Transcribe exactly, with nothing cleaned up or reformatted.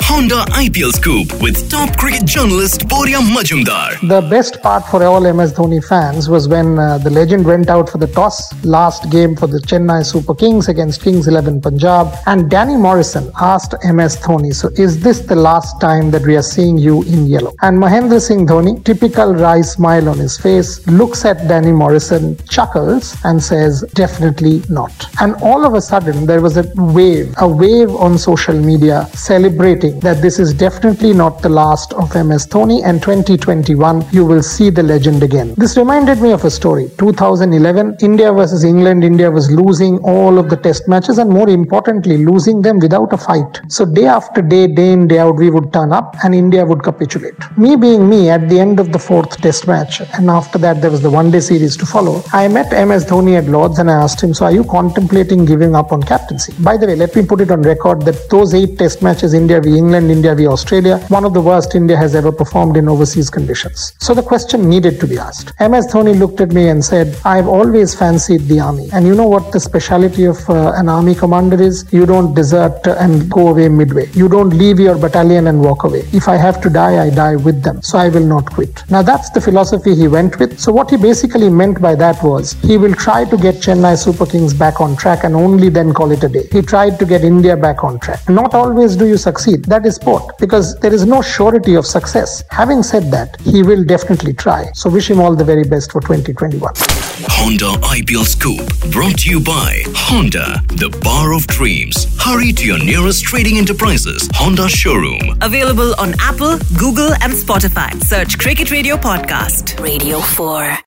Honda I P L Scoop with top cricket journalist Boria Majumdar. The best part for all M S Dhoni fans was when uh, the legend went out for the toss last game for the Chennai Super Kings against Kings eleven Punjab, and Danny Morrison asked M S Dhoni, so is this the last time that we are seeing you in yellow? And Mahendra Singh Dhoni, typical wry smile on his face, looks at Danny Morrison, chuckles and says definitely not. And all of a sudden there was a wave, a wave on social media celebrating that this is definitely not the last of M S Dhoni, and twenty twenty-one you will see the legend again. This reminded me of a story. two thousand eleven, India versus England. India was losing all of the test matches, and more importantly losing them without a fight. So day after day, day in day out, we would turn up and India would capitulate. Me being me, at the end of the fourth test match, and after that there was the one day series to follow, I met M S Dhoni at Lord's and I asked him, so are you contemplating giving up on captaincy? By the way, let me put it on record that those eight test matches, India v England, India v Australia, one of the worst India has ever performed in overseas conditions. So the question needed to be asked. M S Dhoni looked at me and said, I've always fancied the army. And you know what the speciality of uh, an army commander is? You don't desert and go away midway. You don't leave your battalion and walk away. If I have to die, I die with them. So I will not quit. Now that's the philosophy he went with. So what he basically meant by that was, he will try to get Chennai Super Kings back on track and only then call it a day. He tried to get India back on track. Not always do you succeed. That is sport, because there is no surety of success. Having said that, he will definitely try. So wish him all the very best for twenty twenty-one. Honda I P L Scoop, brought to you by Honda, the power of dreams. Hurry to your nearest trading enterprises Honda showroom. Available on Apple, Google and Spotify. Search Cricket Radio Podcast. Radio four.